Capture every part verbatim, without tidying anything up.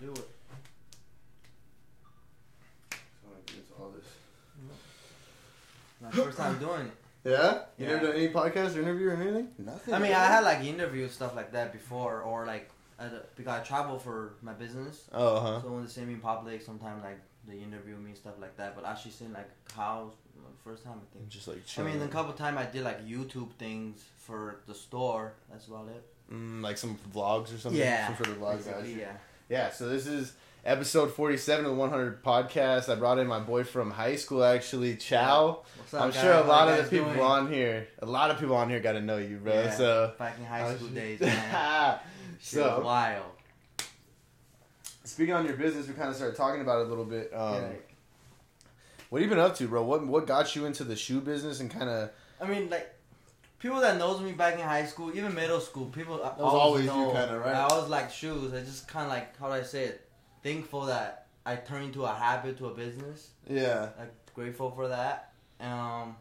do it. So I'm against all this. My first time doing it. Yeah? You yeah. never done any podcast or interview or anything? Nothing. I mean, I had like interview stuff like that before, or like I, because I travel for my business. Oh, uh huh. So when they see me in public, sometimes like they interview me and stuff like that. But actually seeing like how first time I think just like chilling. I mean, a couple times I did like YouTube things for the store. That's about it. Mm, like some vlogs or something. Yeah. Some sort of vlogs. Exactly, yeah. Yeah. So this is episode forty-seven of the one hundred podcast. I brought in my boy from high school, actually, Chow. What's up, I'm guys? Sure a lot of the people doing? on here, a lot of people on here got to know you, bro. Yeah, so back in high school days, man. So wild. Speaking on your business, we kind of started talking about it a little bit. Um, yeah. What have you been up to, bro? What what got you into the shoe business and kind of? I mean, like people that knows me back in high school, even middle school, people that was always, always know, you kind of right. I always like shoes. I just kind of like how do I say it. Thankful that I turned to a habit to a business. Yeah. I'm grateful for that. Um,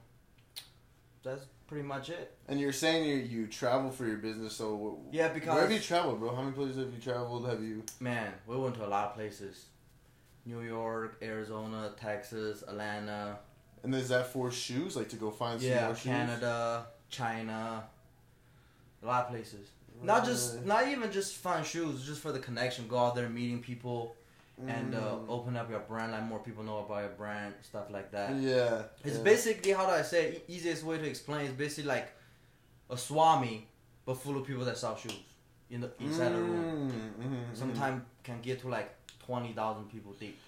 that's pretty much it. And you're saying you you travel for your business, so yeah, because where have you traveled, bro? How many places have you traveled? Have you? Man, we went to a lot of places: New York, Arizona, Texas, Atlanta. And is that for shoes? Like to go find some yeah, more shoes? Yeah, Canada, China, a lot of places. Not just, not even just fun shoes, just for the connection. Go out there meeting people and uh, open up your brand, like more people know about your brand, stuff like that. Yeah. It's yeah. basically, how do I say it? Easiest way to explain is basically like a swami, but full of people that sell shoes in the inside mm. the room. Mm-hmm. Sometimes can get to like twenty thousand people deep.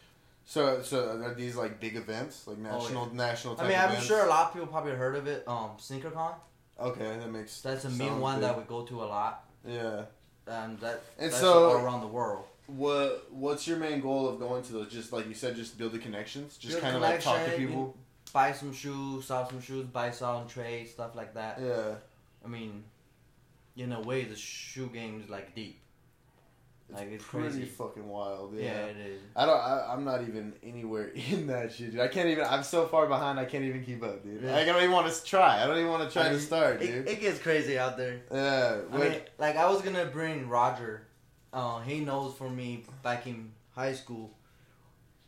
So, so are these like big events? Like national, oh, yeah. national type I mean, I'm events? Sure a lot of people probably heard of it. Um, SneakerCon. Okay, that makes That's a main one good. that we go to a lot. Yeah. Um, that, and that's so, all around the world. What What's your main goal of going to those? Just like you said, just build the connections? Just kind of like talk to people? Buy some shoes, sell some shoes, buy, sell, and trade, stuff like that. Yeah. I mean, in a way, the shoe game is like deep. Like it's, it's pretty crazy. fucking wild. Yeah. yeah, it is. I don't. I, I'm not even anywhere in that shit, dude. I can't even. I'm so far behind. I can't even keep up, dude. Yeah. Like, I don't even want to try. I don't even want to try I mean, to start, it, dude. It gets crazy out there. Yeah. Wait. I mean, like I was gonna bring Roger. Uh, he knows for me back in high school.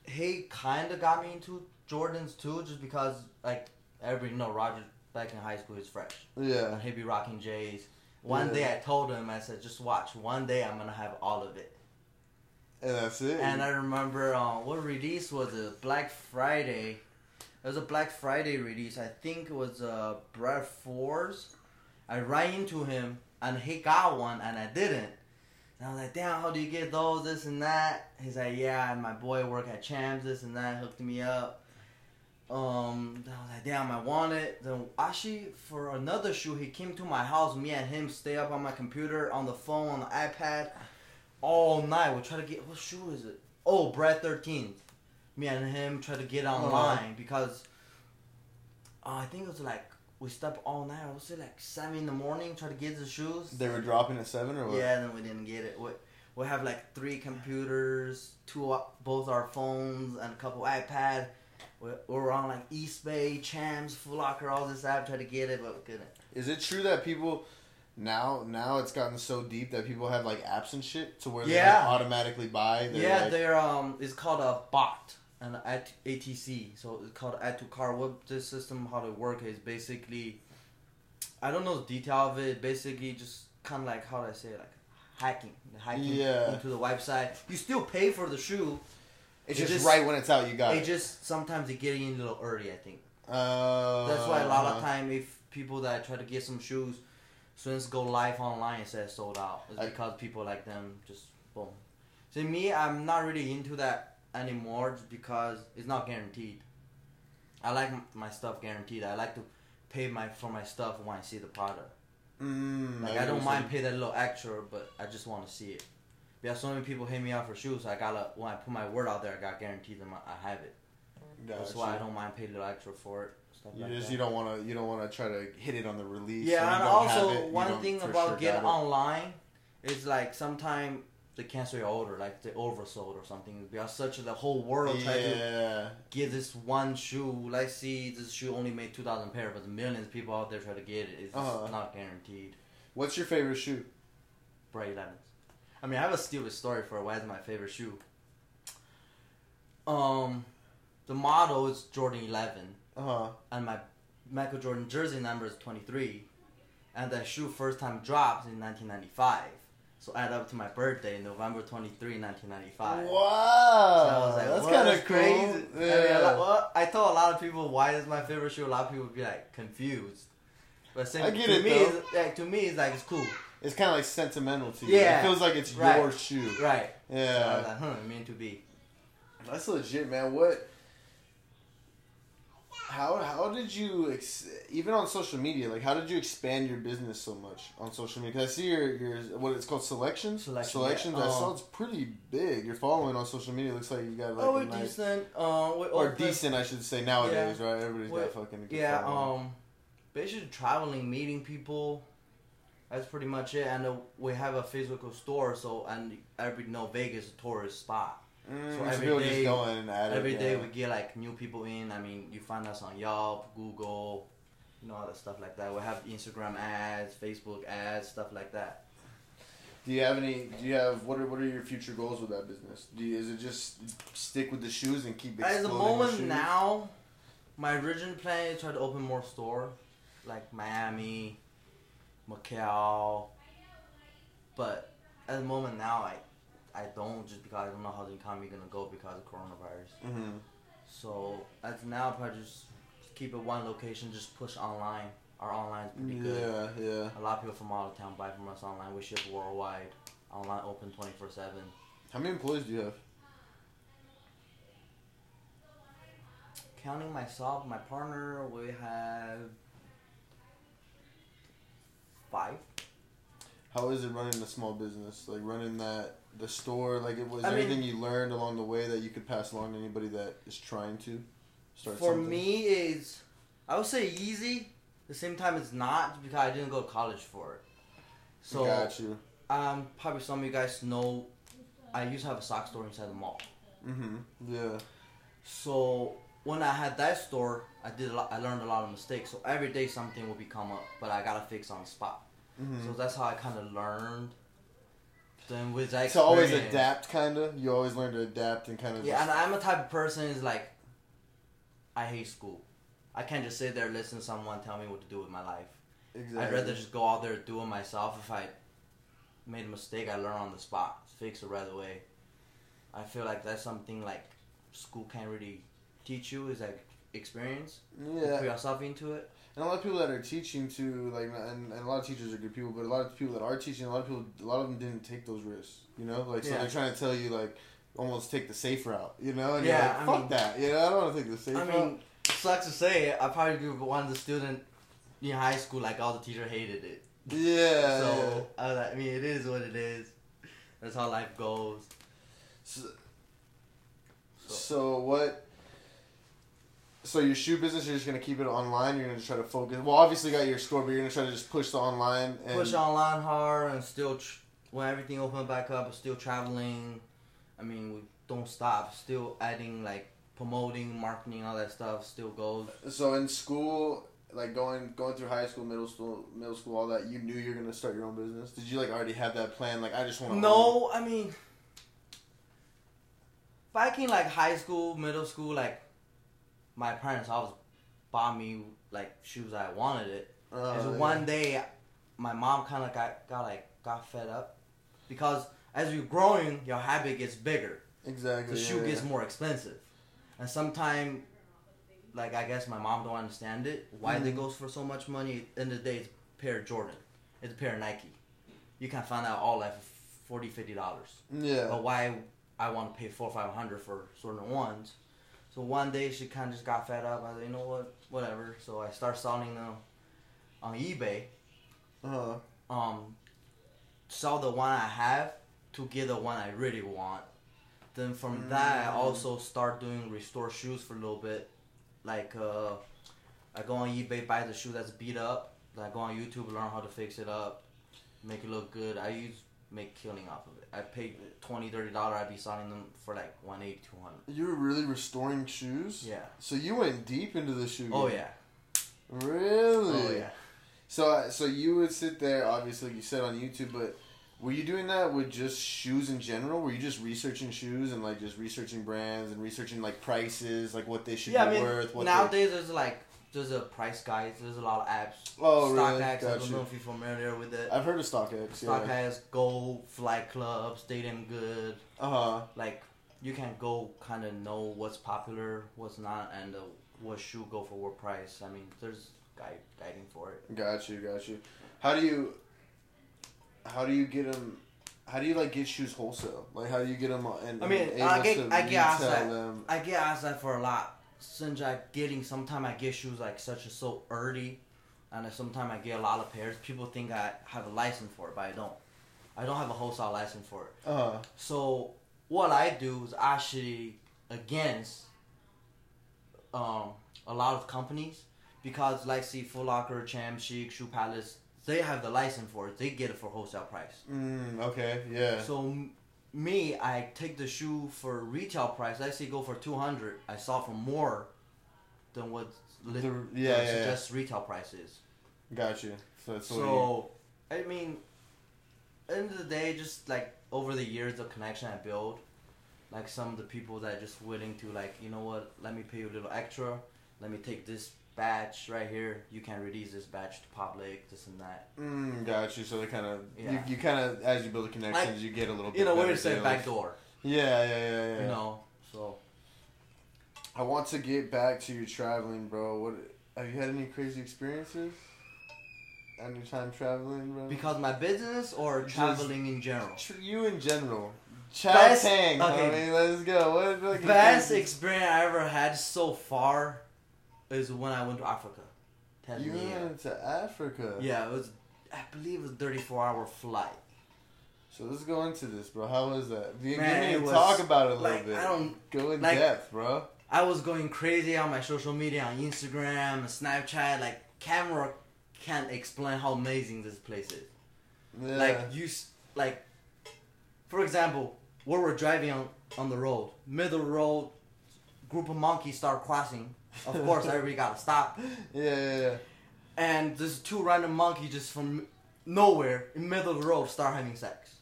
He kind of got me into Jordans too, just because like everybody know Roger back in high school is fresh. Yeah. He be rocking J's. One yeah. day I told him, I said, just watch. One day I'm going to have all of it. And that's it. And I remember um, what release was it? Black Friday. It was a Black Friday release. I think it was uh, Brad Ford's. I ran into him, and he got one, and I didn't. And I was like, damn, how do you get those, this and that? He's like, yeah, and my boy work at Champs, this and that, hooked me up. Um, I was like, damn, I want it. Then actually, for another shoe, he came to my house. Me and him stay up on my computer, on the phone, on the iPad, all night. We try to get what shoe is it? Oh, Brad thirteen. Me and him try to get online oh. because uh, I think it was like we slept all night. I was it like seven in the morning. Try to get the shoes. They were dropping at seven or what? Yeah, then we didn't get it. We we have like three computers, two both our phones, and a couple iPads. We're on like East Bay, Champs, Foot Locker, all this app, try to get it, but we couldn't. Is it true that people now now it's gotten so deep that people have like apps and shit to where yeah. they like automatically buy? They're yeah, like... they're um, it's called a bot, an A T C, so it's called add to cart. What this system, how it works is basically, I don't know the detail of it. Basically, just kind of like how do I say it, like hacking, hacking yeah. into the website. You still pay for the shoe. It's just, just right when it's out, you got it. It just, sometimes they get in a little early, I think. Uh, That's why a lot uh-huh. of time, if people that try to get some shoes, soon as go live online, it says sold out. It's I, because people like them just, boom. See, me, I'm not really into that anymore just because it's not guaranteed. I like my stuff guaranteed. I like to pay my for my stuff when I see the product. Mm, like, I, I don't mind pay that little extra, but I just want to see it. Yeah, so many people hit me out for shoes. I gotta when I put my word out there, I gotta guarantee them I have it. Gotcha. That's why I don't mind paying a little extra for it. Stuff you like just that. you don't wanna you don't wanna try to hit it on the release. Yeah, and also one thing about sure getting online is like sometimes they cancel your order, like they oversold or something. Because such the whole world yeah. try to get this one shoe. Like see, this shoe only made two thousand pairs, but millions of people out there try to get it. It's uh-huh. not guaranteed. What's your favorite shoe? Brad eleven. I mean, I have a stupid story for why it's my favorite shoe. Um, the model is Jordan eleven. Uh-huh. And my Michael Jordan jersey number is twenty-three. And that shoe first time dropped in nineteen ninety-five. So add up to my birthday, November twenty-third, nineteen ninety-five. Wow. So I was like, that's kind of crazy. Cool. Yeah. I, mean, I, like, well, I told a lot of people why it's my favorite shoe. A lot of people would be like confused. But same, I get to it, me, it's, like, to me, it's like, it's cool. It's kind of like sentimental to you. Yeah. It feels like it's right. your shoe. Right. Yeah. So I was like, huh, it meant to be. That's legit, man. What? How how did you ex- even on social media? Like, how did you expand your business so much on social media? Because I see your your what it's called Solection. Solection. Solection. Yeah. I um, saw it's pretty big. You're following on social media. It looks like you got like oh, a nice decent, uh, we, or the, decent, I should say nowadays, yeah, right? Everybody's we, got fucking good yeah. Following. Um, basically traveling, meeting people. That's pretty much it. And uh, we have a physical store, so and everybody know Vegas is a tourist spot. Mm, so every day, just going at it, every day yeah. we get like new people in. I mean, you find us on Yelp, Google, you know, all that stuff like that. We have Instagram ads, Facebook ads, stuff like that. Do you have any? Do you have what are what are your future goals with that business? Do you, is it just stick with the shoes and keep exploding? At the moment now, my original plan is try to open more store, like Miami, Macau, but at the moment now I. I don't, just because I don't know how the economy gonna go because of coronavirus. Mm-hmm. So as now, probably just keep it one location, just push online. Our online's pretty good. Yeah, yeah. A lot of people from all the town buy from us online. We ship worldwide. Online open twenty four seven. How many employees do you have? Counting myself, my partner, we have five. How is it running a small business? Like running that the store, like it was I there mean, anything you learned along the way that you could pass along to anybody that is trying to start for something? For me is I would say easy. At the same time it's not because I didn't go to college for it. So got you. Um probably some of you guys know I used to have a sock store inside the mall. Mm-hmm. Yeah. So when I had that store I did a lot, I learned a lot of mistakes. So every day something would become up but I gotta fix on the spot. Mm-hmm. So that's how I kinda learned. Then with that, so always adapt, kind of. You always learn to adapt and kind of. Yeah, just... and I'm a type of person is like, I hate school. I can't just sit there and listen to someone tell me what to do with my life. Exactly. I'd rather just go out there and do it myself. If I made a mistake, I learn on the spot, fix it right away. I feel like that's something like school can't really teach you. Is like experience. Yeah. Put yourself into it. And a lot of people that are teaching too, like, and, and a lot of teachers are good people, but a lot of people that are teaching, a lot of people, a lot of them didn't take those risks, you know. Like, so yeah. they're trying to tell you, like, almost take the safe route, you know. And yeah, you're like, fuck I mean, that, you know. I don't want to take the safe I route. I mean, sucks to say, I probably be one of the students in high school, like, all the teacher hated it. Yeah. So yeah. I, I mean, it is what it is. That's how life goes. So, so. so what? So your shoe business, you're just going to keep it online? You're going to try to focus? Well, obviously you got your store, but you're going to try to just push the online? And push online hard and still, tr- when everything opens back up, still traveling. I mean, we don't stop. Still adding, like, promoting, marketing, all that stuff still goes. So in school, like going going through high school, middle school, middle school, all that, you knew you were going to start your own business? Did you, like, already have that plan? Like, I just want to... No, own. I mean, back in, like, high school, middle school, like, my parents always bought me like shoes I wanted it. Oh, so yeah. One day, my mom kind of got got like got fed up because as you're growing, your habit gets bigger. Exactly. The shoe yeah, gets yeah. more expensive, and sometimes, like I guess my mom don't understand it. Why mm-hmm. they goes for so much money? At the end of the day, it's a pair of Jordan, it's a pair of Nike. You can find out all that for forty dollars, fifty dollars. Yeah. But why I want to pay four or five hundred for certain ones? So one day she kind of just got fed up. I was like, you know what, whatever. So I started selling them on eBay. Uh-huh. Um, sell the one I have to get the one I really want. Then from mm-hmm. that, I also start doing restore shoes for a little bit. Like, uh, I go on eBay, buy the shoe that's beat up. Then I go on YouTube, learn how to fix it up, make it look good. I use... make killing off of it. I paid twenty dollars, thirty dollars. I'd be selling them for like one eighty, two hundred dollars. You were really restoring shoes? Yeah. So you went deep into the shoe game. Oh, yeah. Really? Oh, yeah. So, so you would sit there, obviously, like you said on YouTube, but Were you doing that with just shoes in general? Were you just researching shoes and like just researching brands and researching like prices, like what they should yeah, be I mean, worth? What nowadays they... there's like there's a price guide. There's a lot of apps. Oh, StockX, really? Gotcha. I don't know if you're familiar with it. I've heard of StockX. StockX, yeah. Go, Flight Club, Stay Damn Good. Uh huh. Like you can go kind of know what's popular, what's not, and uh, what shoe go for what price. I mean, there's guide guiding for it. Got you, got you. How do you? How do you get them? How do you like get shoes wholesale? Like how do you get them? And I mean, and I get I get asked that. I get asked that for a lot. Since I getting, sometimes I get shoes like such as so early, and sometimes I get a lot of pairs. People think I have a license for it, but I don't. I don't have a wholesale license for it. Uh huh. So what I do is actually against um a lot of companies because like see Foot Locker, Champs, Shoe Palace. They have the license for it. They get it for wholesale price. Mm, okay, yeah. So, m- me, I take the shoe for retail price. Let's say go for two hundred dollars. I sell for more than what li- the, yeah, yeah, suggests yeah. retail price is. Gotcha. So, that's so you... I mean, at the end of the day, just like over the years, the connection I build, like some of the people that are just willing to like, you know what, let me pay you a little extra. Let me take this batch right here, you can release this batch to public, this and that. Mm, got you. So they kind of, yeah. you, you kind of, as you build the connections, I, you get a little bit you know, we're saying deals. Back door. Yeah, yeah, yeah, yeah. You know, so. I want to get back to your traveling, bro. What have you had any crazy experiences? Any time traveling, bro? Because my business or traveling Just, in general? Tr- you in general. Chow Tang, okay. homie, let's go. What, what best experience I ever had so far is when I went to Africa. Tanzania. You went to Africa? Yeah, it was, I believe it was a thirty-four hour flight. So let's go into this, bro. How was that? You Man, can talk about it a little like, bit. I don't, go in like, depth, bro. I was going crazy on my social media, on Instagram, and Snapchat. Like, camera can't explain how amazing this place is. Yeah. Like, you, like, for example, where we're driving on, on the road, middle road, group of monkeys start crossing. Of course, everybody gotta stop. Yeah, yeah, yeah. And there's two random monkeys just from nowhere, in the middle of the road, start having sex.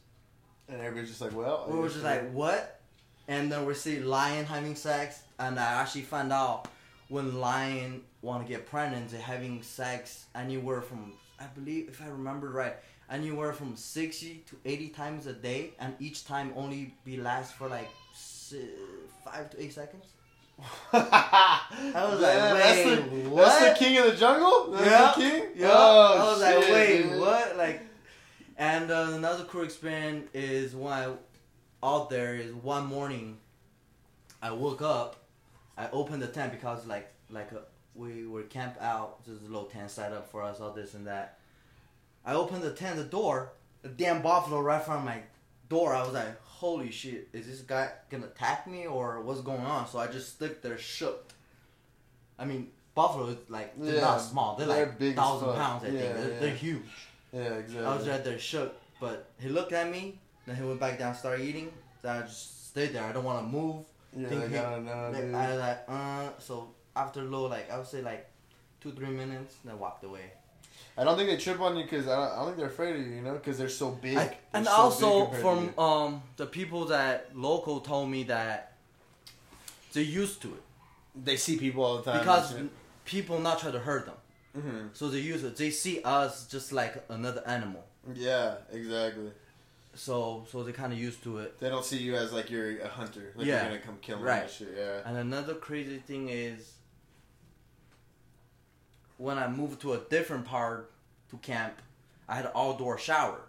And everybody's just like, well... We were just like, what? And then we see lion having sex, and I actually found out when lion want to get pregnant, they're having sex anywhere from, I believe, if I remember right, anywhere from sixty to eighty times a day, and each time only be last for like five to eight seconds. I was yeah, like, wait, that's the, what? That's the king of the jungle? That's yep. the king? Yep. Oh, I was shit, like, wait, dude. What? Like, and uh, another cool experience is when I, out there is one morning, I woke up, I opened the tent because like like a, we were camped out, just a little tent set up for us, all this and that. I opened the tent, the door, a damn buffalo right from my door. I was like, holy shit, is this guy gonna attack me or what's going on? So I just stood there shook. I mean, buffalo is like, they're yeah, not small. They're, they're like one thousand pounds, I yeah, think. They're, yeah. they're huge. Yeah, exactly. I was right there shook. But he looked at me, then he went back down and started eating. So I just stayed there. I don't want to move. Yeah, think I he, gotta know, like, dude. I was like, uh. So after low, like, I would say like two, three minutes, then I walked away. I don't think they trip on you because I don't, I don't think they're afraid of you, you know, because they're so big. I, they're and so also big from um, the people that local told me that they're used to it. They see people all the time. Because people not try to hurt them. Mm-hmm. So they're used to it. They see us just like another animal. Yeah, exactly. So so they're kind of used to it. They don't see you as like you're a hunter. Like yeah. you're going to come kill them right. and shit. Yeah. And another crazy thing is... when I moved to a different part to camp, I had an outdoor shower.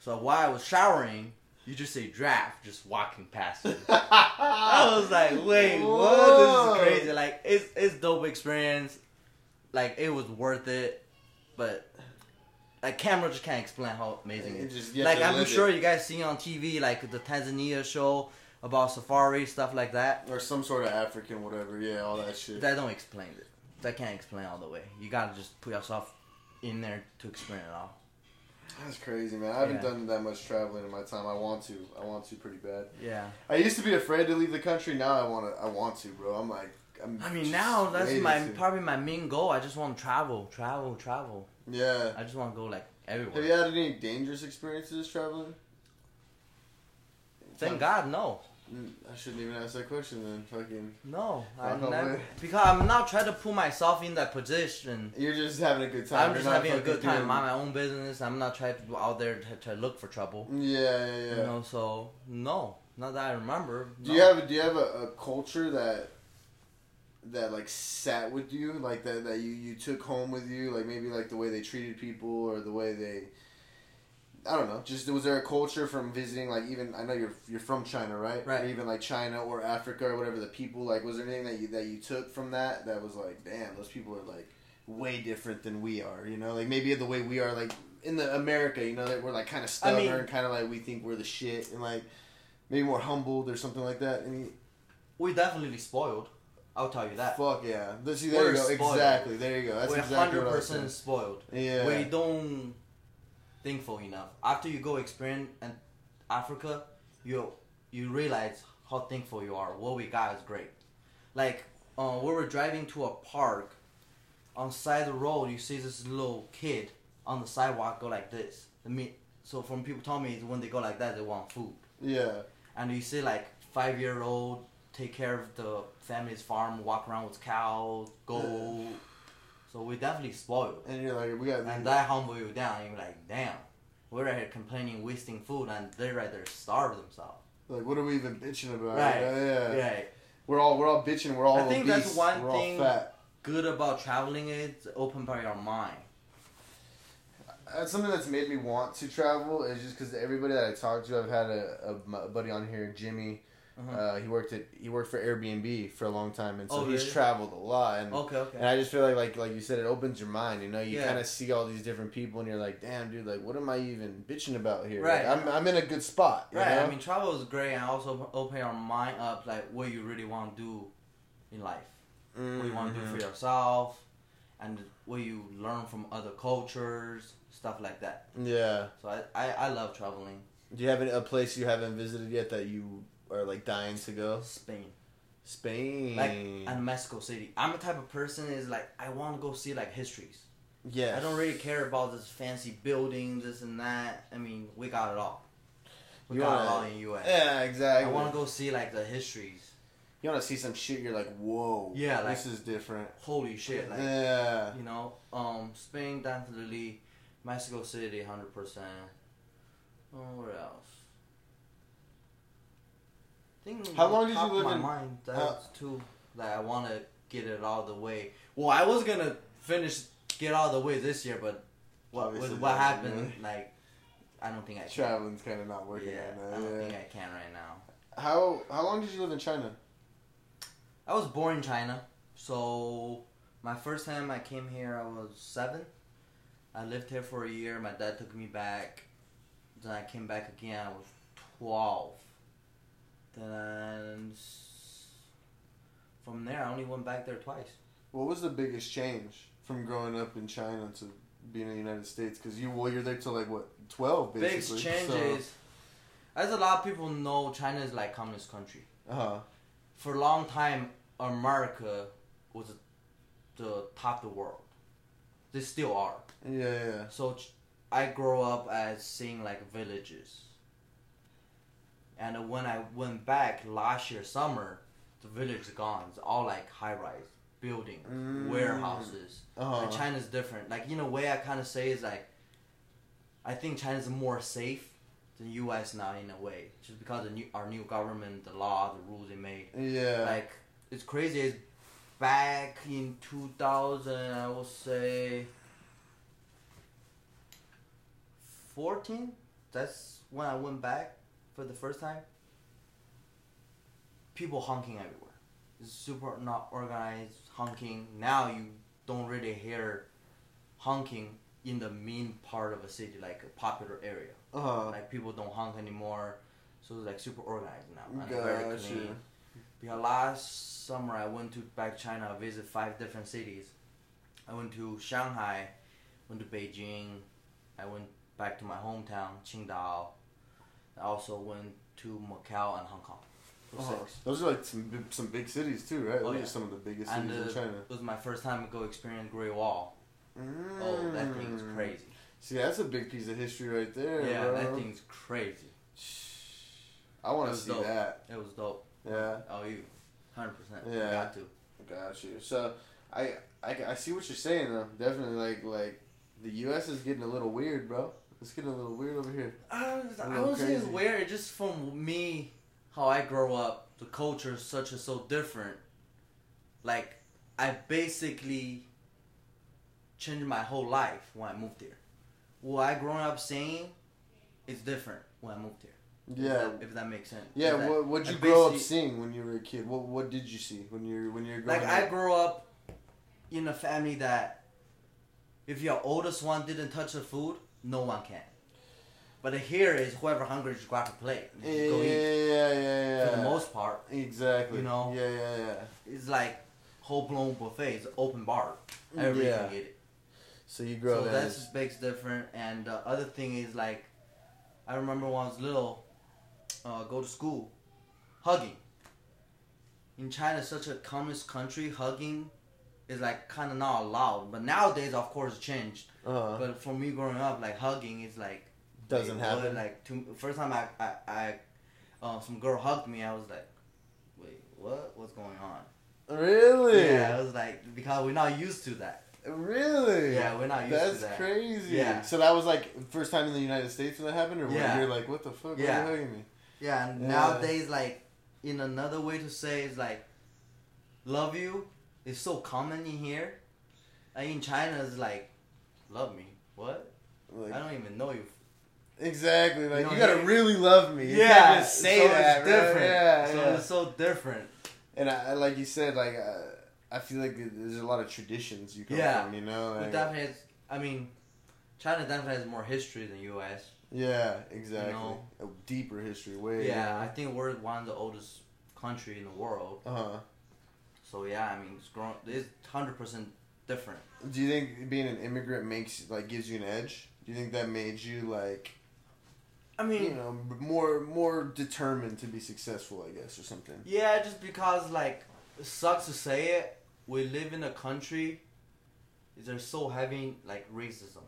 So while I was showering, you just say draft, just walking past me. I was like, wait, Whoa. what? This is crazy. Like, it's it's dope experience. Like, it was worth it. But, like, camera just can't explain how amazing it is. Like, I'm sure it. you guys see on T V, like, the Tanzania show about safari, stuff like that. Or some sort of African whatever. Yeah, all that shit. That don't explain it. I can't explain all the way. You gotta just put yourself in there to explain it all. That's crazy, man. I haven't yeah. done that much traveling in my time. I want to. I want to pretty bad. Yeah. I used to be afraid to leave the country. Now I want to. I want to, bro. I'm like. I'm I mean, now that's my to. probably my main goal. I just want to travel, travel, travel. Yeah. I just want to go like Everywhere. Have you had any dangerous experiences traveling? Thank God, no. I shouldn't even ask that question then. Fucking. No, I never. Because I'm not trying to put myself in that position. You're just having a good time. I'm You're just having a good time. I'm my own business. I'm not trying to go out there to, to look for trouble. Yeah, yeah, yeah. You know, so no, not that I remember. No. Do you have Do you have a, a culture that that like sat with you, like that that you you took home with you, like maybe like the way they treated people or the way they. I don't know. Just was there a culture from visiting, like even I know you're you're from China, right? Right. Or even like China or Africa or whatever. The people, like, was there anything that you that you took from that that was like, damn, those people are like way different than we are, you know? Like maybe the way we are, like in the America, you know, that we're like kind of stubborn, I mean, kind of like we think we're the shit, and like maybe more humbled or something like that. I mean, we definitely spoiled. I'll tell you that. Fuck yeah. See, there we're you go. Spoiled. Exactly. There you go. That's we're exactly what I was saying. We're one hundred percent spoiled. Yeah. We don't. Thankful enough. After you go experience in Africa, you you realize how thankful you are. What we got is great. Like uh, we were driving to a park, on side of the road you see this little kid on the sidewalk go like this. I mean, so from people tell me when they go like that they want food. Yeah. And you see like five year old take care of the family's farm, walk around with cows, go. So we definitely spoiled. And you're like, we got. And that humble you down. You're like, damn, we're right here complaining, wasting food, and they're right there starving themselves. Like, what are we even bitching about? Right. Yeah. yeah. Right. We're all we're all bitching. We're all. I think obese. That's one we're thing good about traveling is open by your mind. That's something that's made me want to travel is just because everybody that I talked to, I've had a, a buddy on here, Jimmy. Uh-huh. Uh, he worked at he worked for Airbnb for a long time, and so oh, he's really? traveled a lot. And, okay, okay. And I just feel like, like like you said, it opens your mind. You know, you yeah. kind of see all these different people, and you're like, damn, dude, like, what am I even bitching about here? Right. Like, I'm I'm in a good spot. You right. Know? I mean, travel is great, and also open your mind up, like what you really want to do in life, mm-hmm. what you want to do for yourself, and what you learn from other cultures, stuff like that. Yeah. So I I, I love traveling. Do you have a place you haven't visited yet that you Or like dying to go? Spain. Spain. Like, and Mexico City. I'm the type of person is like, I want to go see like histories. Yeah. I don't really care about this fancy building, this and that. I mean, we got it all. We you got wanna, it all in the U S Yeah, exactly. I want to go see like the histories. You want to see some shit, you're like, whoa. Yeah, like, this is different. Holy shit. Like, yeah. You know, um, Spain, definitely. Mexico City, one hundred percent. Oh, what else? How long did you live my in? Mind, that's uh, too. Like I want to get it all the way. Well, I was gonna finish get all the way this year, but what with what happened? Really. Like, I don't think I can. Traveling's kind of not working. Yeah, right now. I don't yeah. think I can right now. How How long did you live in China? I was born in China, so my first time I came here, I was seven. I lived here for a year. My dad took me back. Then I came back again. I was twelve. Then from there, I only went back there twice. What was the biggest change from growing up in China to being in the United States? Because you, well, you're there till like, what, twelve, basically. Biggest change so. is, as a lot of people know, China is like a communist country. Uh-huh. For a long time, America was the top of the world. They still are. Yeah, yeah, yeah. So I grew up as seeing like villages. And when I went back last year summer, the village is gone. It's all like high-rise buildings, mm. warehouses. Uh-huh. And China's different. Like, in a way, I kind of say is like, I think China's more safe than U S now in a way. Just because of new, our new government, the law, the rules they made. Yeah. Like, it's crazy. It's back in two thousand, I will say, fourteen? That's when I went back. For the first time, people honking everywhere. It's super not organized, honking. Now you don't really hear honking in the mean part of a city, like a popular area. Uh-huh. Like people don't honk anymore, so it's like super organized now. And gotcha. Very clean. Because last summer I went to back China, visit five different cities. I went to Shanghai, went to Beijing, I went back to my hometown, Qingdao. I also went to Macau and Hong Kong. Oh, those are like some some big cities too, right? Oh, those yeah. are some of the biggest and cities uh, in China. It was my first time to go experience Great Wall. Mm. Oh, that thing is crazy. See, that's a big piece of history right there. Yeah, bro. That thing's crazy. I want to see dope. that. It was dope. Yeah. Oh, you, hundred percent. Yeah. Got to. Got you. So, I, I, I see what you're saying though. Definitely, like like, the U S is getting a little weird, bro. It's getting a little weird over here. I don't say it's weird. Just from me, how I grow up, the culture is such and so different. Like, I basically changed my whole life when I moved there. What I grown up seeing is different when I moved here. Yeah, if that, if that makes sense. Yeah, that, what what you grow up seeing when you were a kid? What what did you see when you're when you're growing like up? I grew up in a family that if your oldest one didn't touch the food, no one can. But here is whoever hungry, just grab a plate. And yeah, go yeah, eat. yeah, yeah, yeah. For the most part, exactly. You know, yeah, yeah, yeah. It's like whole blown buffet. It's open bar. Everybody yeah. can get it. So you grow. So that that's just makes different. And the other thing is like, I remember when I was little. Uh, go to school, hugging. In China, such a communist country, hugging is like kind of not allowed. But nowadays, of course, it changed. Uh-huh. But for me growing up, like hugging is like doesn't happen. Good. Like to, first time I I, I uh, some girl hugged me, I was like, wait, what? What's going on? Really? Yeah, I was like because we're not used to that. Really? Yeah, we're not used That's to that. That's crazy. Yeah. So that was like first time in the United States when that happened, or yeah. you're like, what the fuck? Yeah. Why are you hugging me? Yeah, and yeah. nowadays, like, in another way to say is, like, love you is so common in here. Like, in China, it's like, love me. What? Like, I don't even know you. Exactly. Like, you, you gotta really love me. You yeah. can't just say so that, it's right? different. Yeah, so yeah. it's so different. And, I, like you said, like, uh, I feel like there's a lot of traditions you come yeah. from, you know? Like, definitely has, I mean, China definitely has more history than U S Yeah, exactly. You know, a deeper history, way. Yeah, I think we're one of the oldest country in the world. Uh huh. So yeah, I mean, it's grown. It's hundred percent different. Do you think being an immigrant makes like gives you an edge? Do you think that made you like? I mean, you know, more more determined to be successful, I guess, or something. Yeah, just because like it sucks to say it, we live in a country. They're so heavy like racism.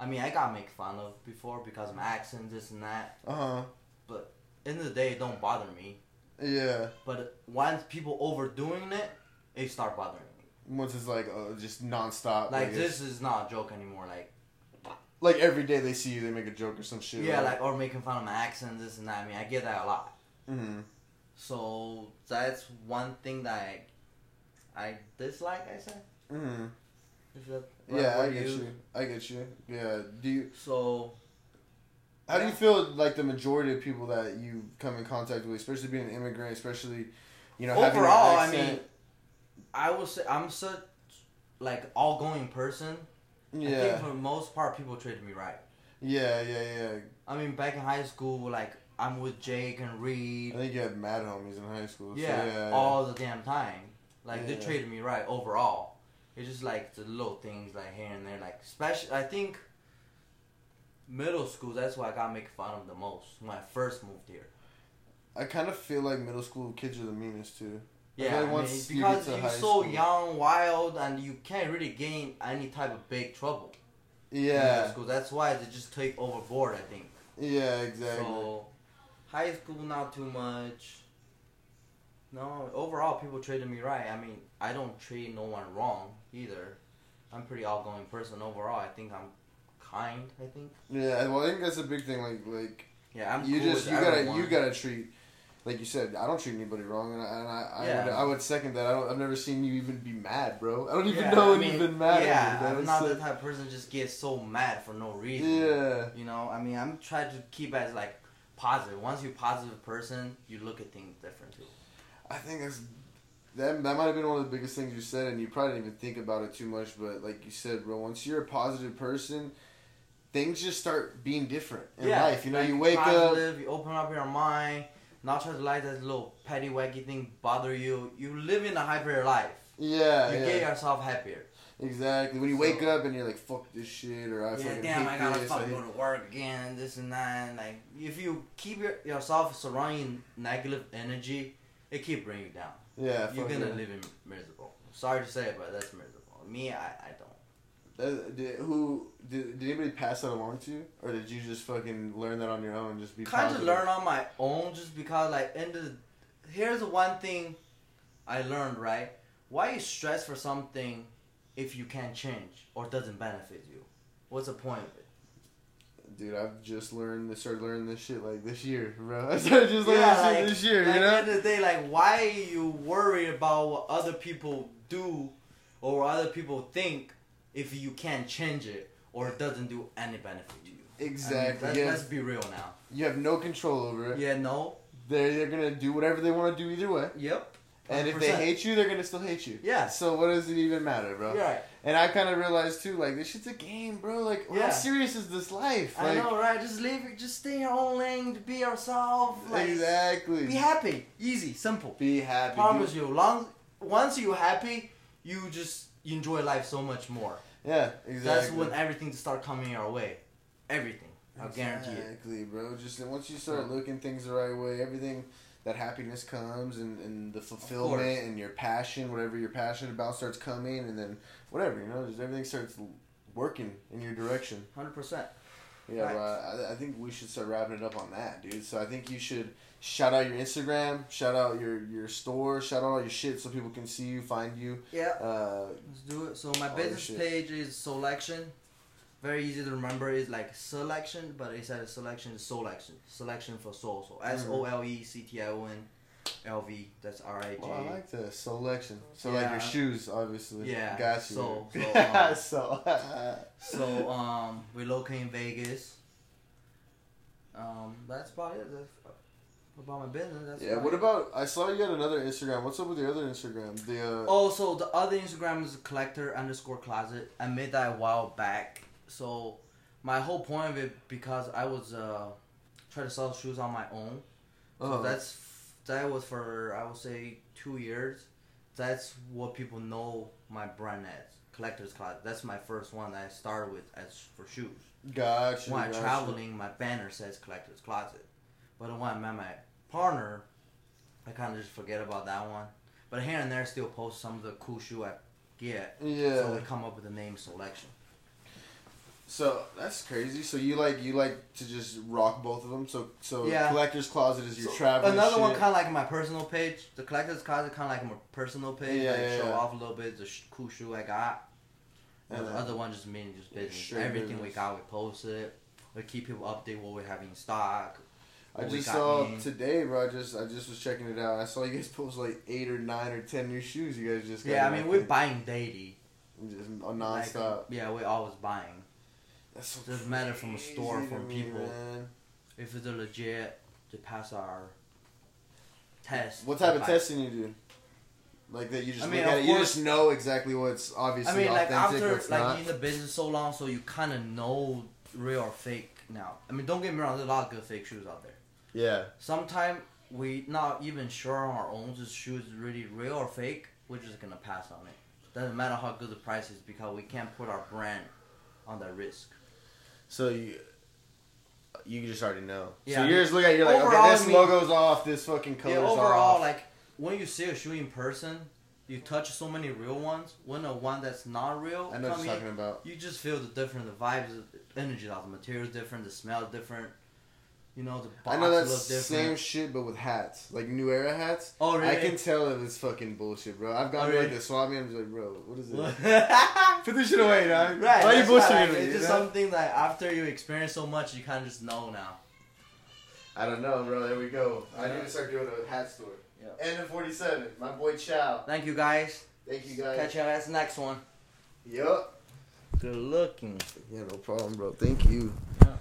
I mean, I got made fun of before because of my accent, this and that. Uh-huh. But end of the day, it don't bother me. Yeah. But once people overdoing it, it start bothering me. Once it's like uh, just nonstop. Like, like this is not a joke anymore. Like, like every day they see you, they make a joke or some shit. Yeah, right? Like or making fun of my accent, this and that. I mean, I get that a lot. Mm-hmm. So that's one thing that I, I dislike. I said. Mm-hmm. That, right, yeah, I get you? you. I get you. Yeah. Do you, so. How yeah. do you feel like the majority of people that you come in contact with, especially being an immigrant, especially, you know, overall, having an accent? I mean, I will say I'm such like outgoing person. Yeah. I think for the most part, people treated me right. Yeah, yeah, yeah. I mean, back in high school, like I'm with Jake and Reed. I think you had mad homies in high school. Yeah, so, yeah all yeah. the damn time. Like yeah. they treated me right overall. It's just like the little things like here and there, like especially I think middle school. That's why I got made fun of the most when I first moved here. I kind of feel like middle school kids are the meanest too. Yeah, like I mean, because you you're so school. young, wild, and you can't really gain any type of big trouble. Yeah, in middle school. That's why they just take overboard. I think. Yeah, exactly. So, high school not too much. No, overall people treated me right. I mean, I don't treat no one wrong either. I'm a pretty outgoing person overall. I think I'm kind. I think. Yeah, well, I think that's a big thing. Like, like yeah, I'm. You cool just with you everyone. gotta you gotta treat, like you said. I don't treat anybody wrong, and I and I, yeah. I would I would second that. I don't. I've never seen you even be mad, bro. I don't even yeah, know when I mean, you've been mad. Yeah, at me, I'm not so. the type of person just gets so mad for no reason. Yeah. You know, I mean, I'm trying to keep as like positive. Once you're a positive person, you look at things different too. I think that's, that that might have been one of the biggest things you said, and you probably didn't even think about it too much, but like you said, bro, once you're a positive person, things just start being different in yeah, life. You know, like you wake positive, up. You open up your mind, not try to let that little petty, wacky thing bother you. You live in a happier life. Yeah, You yeah. get yourself happier. Exactly. When you so, wake up and you're like, fuck this shit, or I yeah, fucking damn, hate I gotta this, fucking go to work again, this and that. Like, if you keep your, yourself surrounding negative energy, it keep bringing you down. Yeah, you're gonna yeah. live in miserable. Sorry to say it, but that's miserable. Me, I, I don't. Uh, did, who did, did anybody pass that along to you, or did you just fucking learn that on your own? Just be kind of learn on my own, just because like in the here's the one thing I learned, right? Why you stress for something if you can't change or doesn't benefit you? What's the point of it? Dude, I've just learned, started learning this shit like this year, bro. I started just learning yeah, like, this shit this year, like, you know? At the end of the day, like, why you worry about what other people do or what other people think if you can't change it or it doesn't do any benefit to you? Exactly. I mean, let's, yeah. let's be real now. You have no control over it. Yeah, no. They're, they're going to do whatever they want to do either way. Yep. one hundred percent. And if they hate you, they're going to still hate you. Yeah. So what does it even matter, bro? You're right. And I kind of realized, too, like, this shit's a game, bro. Like, yeah. how serious is this life? Like, I know, right? Just leave it. Just stay in your own lane. Be yourself. Like, exactly. Be happy. Easy. Simple. Be happy. Promise you. Long, once you're happy, you just you enjoy life so much more. Yeah, exactly. That's when everything starts coming our way. Everything. I'll exactly, guarantee it. Exactly, bro. Just once you start looking things the right way, everything... That happiness comes and, and the fulfillment and your passion, whatever you're passionate about starts coming, and then whatever, you know, just everything starts working in your direction. one hundred percent. Yeah, right. Well, I, I think we should start wrapping it up on that, dude. So I think you should shout out your Instagram, shout out your, your store, shout out all your shit so people can see you, find you. Yeah. Uh, Let's do it. So my business page is Solection. Very easy to remember. It's like Selection, but instead of Selection, it's Solection. Selection for soul. So S O L E C T I O N L V. That's R I G. Well, I like the Selection. So yeah. Like your shoes, obviously. Yeah. Got you. So, so, um, so. so um, we're located in Vegas. Um, that's about it. That's about my business. That's yeah. What it. About? I saw you had another Instagram. What's up with the other Instagram? The uh... oh, so the other Instagram is Collector underscore Closet. I made that a while back. So, my whole point of it, because I was uh, trying to sell shoes on my own. So oh. that's that was for, I would say, two years. That's what people know my brand as, Collector's Closet. That's my first one that I started with as for shoes. Gotcha. When I'm gotcha. traveling, my banner says Collector's Closet. But when I met my partner, I kind of just forget about that one. But here and there, I still post some of the cool shoe I get. Yeah. So, they come up with the name Selection. So that's crazy. So you like you like to just rock both of them. So so yeah. Collector's Closet is your so travel. Another shit. one kind of like my personal page. The Collector's Closet kind of like my personal page. Yeah, like yeah, show yeah. off a little bit the sh cool shoe I got. And, and the other one just meaning just business. Sure Everything business. we got, we posted it. We keep people updated what we have in stock. I just saw in. today, bro. I just I just was checking it out. I saw you guys post like eight or nine or ten new shoes. You guys just got yeah. I mean, we're thing. buying daily. Just nonstop. Like, yeah, we're always buying. That's so it doesn't matter from a store, from me, people. Man. If it's a legit, they pass our test. What type of testing you do? Like that you just I mean, look at course, it, you just know exactly what's obviously I mean, authentic, like after, what's like not. In the business so long, so you kind of know real or fake now. I mean, don't get me wrong, there's a lot of good fake shoes out there. Yeah. Sometimes we not even sure on our own this shoe is really real or fake. We're just gonna pass on it. Doesn't matter how good the price is because we can't put our brand on that risk. So you, you just already know. Yeah, so you just look at it, you're like, overall, okay, this I mean, logo's off, this fucking color's off. Yeah, overall, off. like, when you see a shoe in person, you touch so many real ones. When a one that's not real, I know what you're talking about. You just feel the different, the vibes, the energy, the material's different, the smell's different. You know, the box I know that's the same shit, but with hats. Like, New Era hats. Oh, really? I can tell that it's fucking bullshit, bro. I've gone oh, really? like the swap me, I'm just like, bro, what is it? Put this shit away, dog. Right. Why are you bullshitting me? It's you just know? something that after you experience so much, you kind of just know now. I don't know, bro. There we go. Yeah. I need to start doing a hat store. Yep. And in forty-seven, my boy Chow. Thank you, guys. Thank you, guys. Catch you guys next one. Yup. Good looking. Yeah, no problem, bro. Thank you. Yeah.